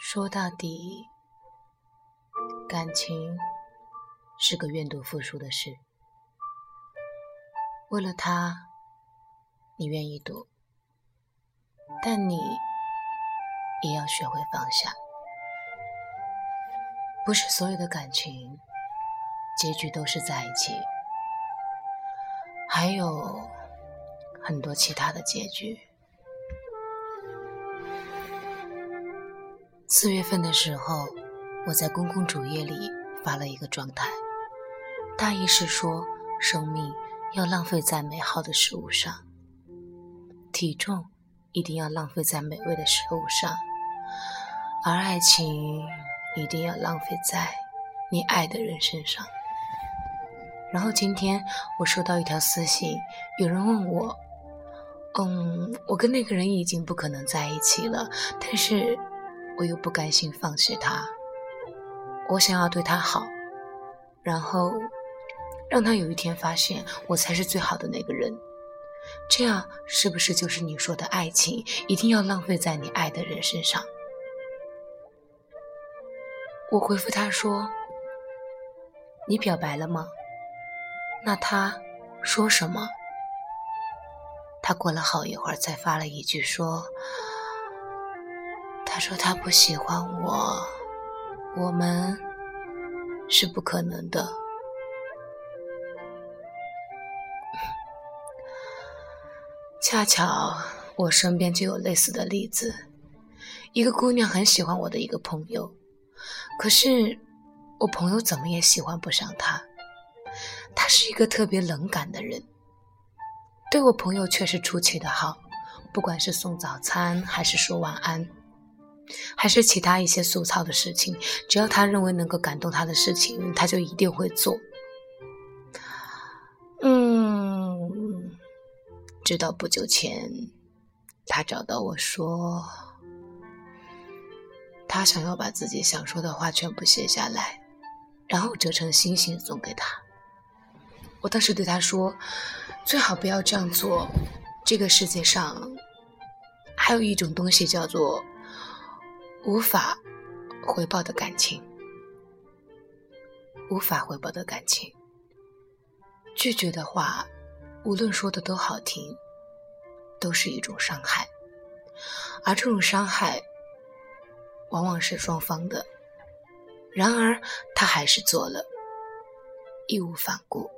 说到底，感情是个愿赌服输的事。为了他，你愿意赌，但你也要学会放下。不是所有的感情结局都是在一起，还有很多其他的结局。4月份的时候，我在公共主页里发了一个状态，大意是说生命要浪费在美好的事物上，体重一定要浪费在美味的食物上，而爱情一定要浪费在你爱的人身上。然后今天我收到一条私信，有人问我，我跟那个人已经不可能在一起了，但是我又不甘心放弃他，我想要对他好，然后让他有一天发现我才是最好的那个人，这样是不是就是你说的爱情一定要浪费在你爱的人身上？我回复他说，你表白了吗？那他说什么？他过了好一会儿才发了一句说，他说他不喜欢我，我们是不可能的。恰巧我身边就有类似的例子，一个姑娘很喜欢我的一个朋友，可是我朋友怎么也喜欢不上她。她是一个特别冷感的人，对我朋友却是出奇的好，不管是送早餐还是说晚安，还是其他一些俗套的事情，只要他认为能够感动他的事情，他就一定会做。直到不久前，他找到我说，他想要把自己想说的话全部写下来，然后折成星星送给他。我当时对他说，最好不要这样做，这个世界上还有一种东西叫做无法回报的感情，无法回报的感情，拒绝的话，无论说的多好听，都是一种伤害，而这种伤害往往是双方的。然而他还是做了，义无反顾，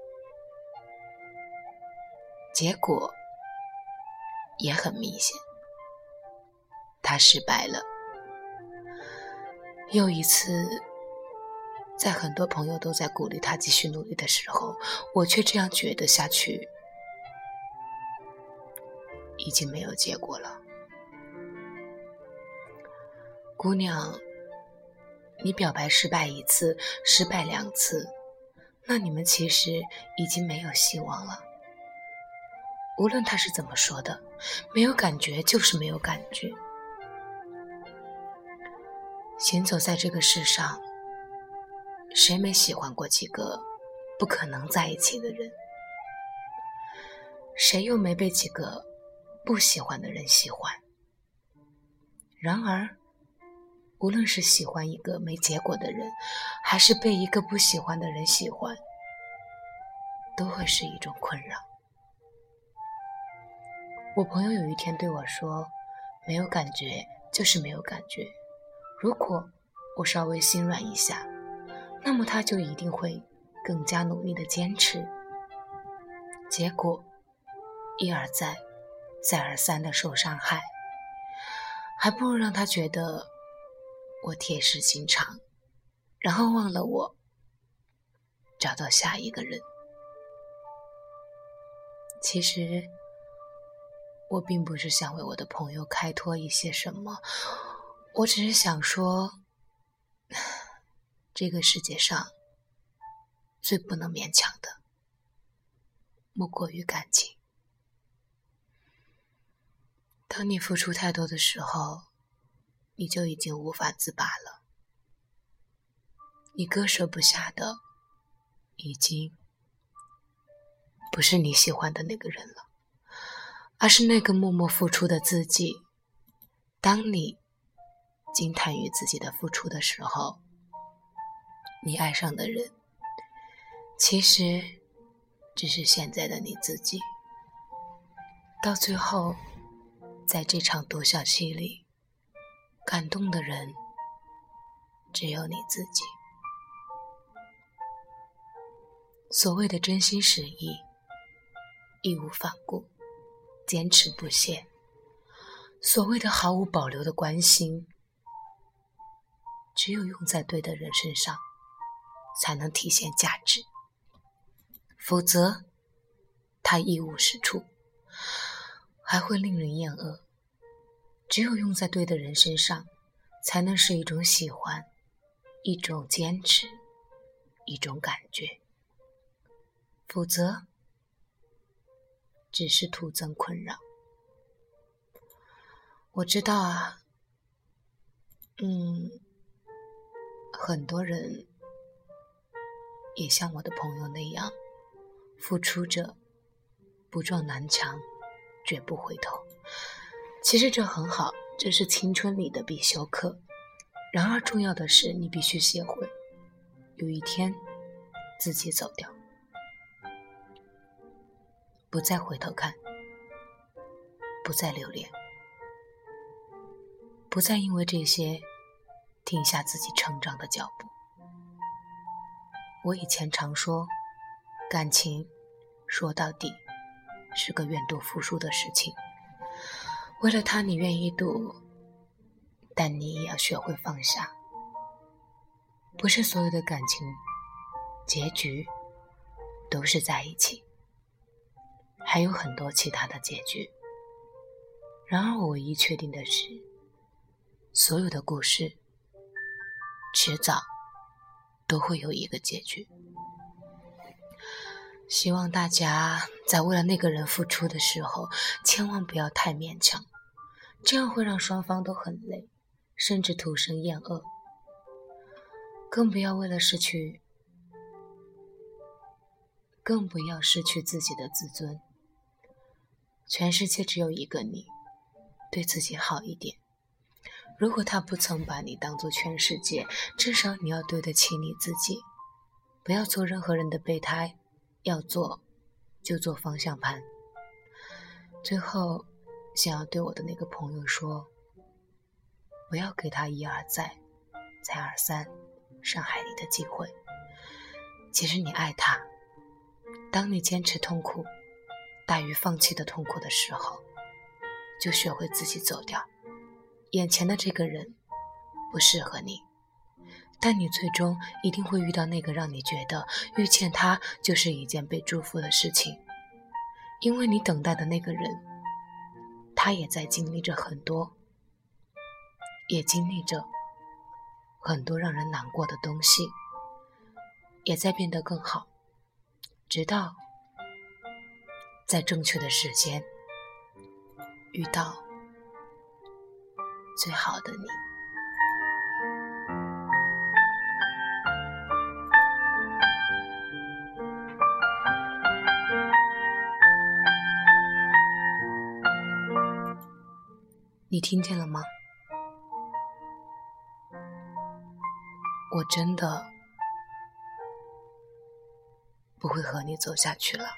结果也很明显，他失败了。又一次，在很多朋友都在鼓励他继续努力的时候，我却这样觉得下去已经没有结果了。姑娘，你表白失败一次，失败2次，那你们其实已经没有希望了。无论他是怎么说的，没有感觉就是没有感觉。行走在这个世上，谁没喜欢过几个不可能在一起的人？谁又没被几个不喜欢的人喜欢？然而，无论是喜欢一个没结果的人，还是被一个不喜欢的人喜欢，都会是一种困扰。我朋友有一天对我说，没有感觉就是没有感觉。如果我稍微心软一下，那么他就一定会更加努力的坚持。结果一而再再而三的受伤害，还不如让他觉得我铁石心肠，然后忘了我，找到下一个人。其实我并不是想为我的朋友开脱一些什么，我只是想说，这个世界上最不能勉强的，莫过于感情。当你付出太多的时候，你就已经无法自拔了，你割舍不下的，已经不是你喜欢的那个人了，而是那个默默付出的自己。当你惊叹于自己的付出的时候，你爱上的人其实只是现在的你自己。到最后，在这场独角戏里，感动的人只有你自己。所谓的真心实意，义无反顾，坚持不懈，所谓的毫无保留的关心，只有用在对的人身上，才能体现价值，否则它一无是处，还会令人厌恶。只有用在对的人身上，才能是一种喜欢，一种坚持，一种感觉，否则只是徒增困扰。我知道啊，很多人也像我的朋友那样，付出着，不撞南墙，绝不回头。其实这很好，这是青春里的必修课。然而重要的是，你必须学会，有一天自己走掉，不再回头看，不再留恋，不再因为这些停下自己成长的脚步。我以前常说，感情说到底是个愿赌服输的事情，为了他你愿意赌，但你也要学会放下。不是所有的感情结局都是在一起，还有很多其他的结局。然而我唯一确定的是，所有的故事迟早都会有一个结局。希望大家在为了那个人付出的时候，千万不要太勉强，这样会让双方都很累，甚至徒生厌恶。更不要失去自己的自尊。全世界只有一个你，对自己好一点。如果他不曾把你当作全世界，至少你要对得起你自己，不要做任何人的备胎，要做就做方向盘。最后想要对我的那个朋友说，不要给他一而再再而三伤害你的机会。其实你爱他，当你坚持痛苦大于放弃的痛苦的时候，就学会自己走掉。眼前的这个人不适合你，但你最终一定会遇到那个让你觉得遇见他就是一件被祝福的事情，因为你等待的那个人，他也在经历着很多，也经历着很多让人难过的东西，也在变得更好，直到在正确的时间遇到最好的你。你听见了吗？我真的不会和你走下去了。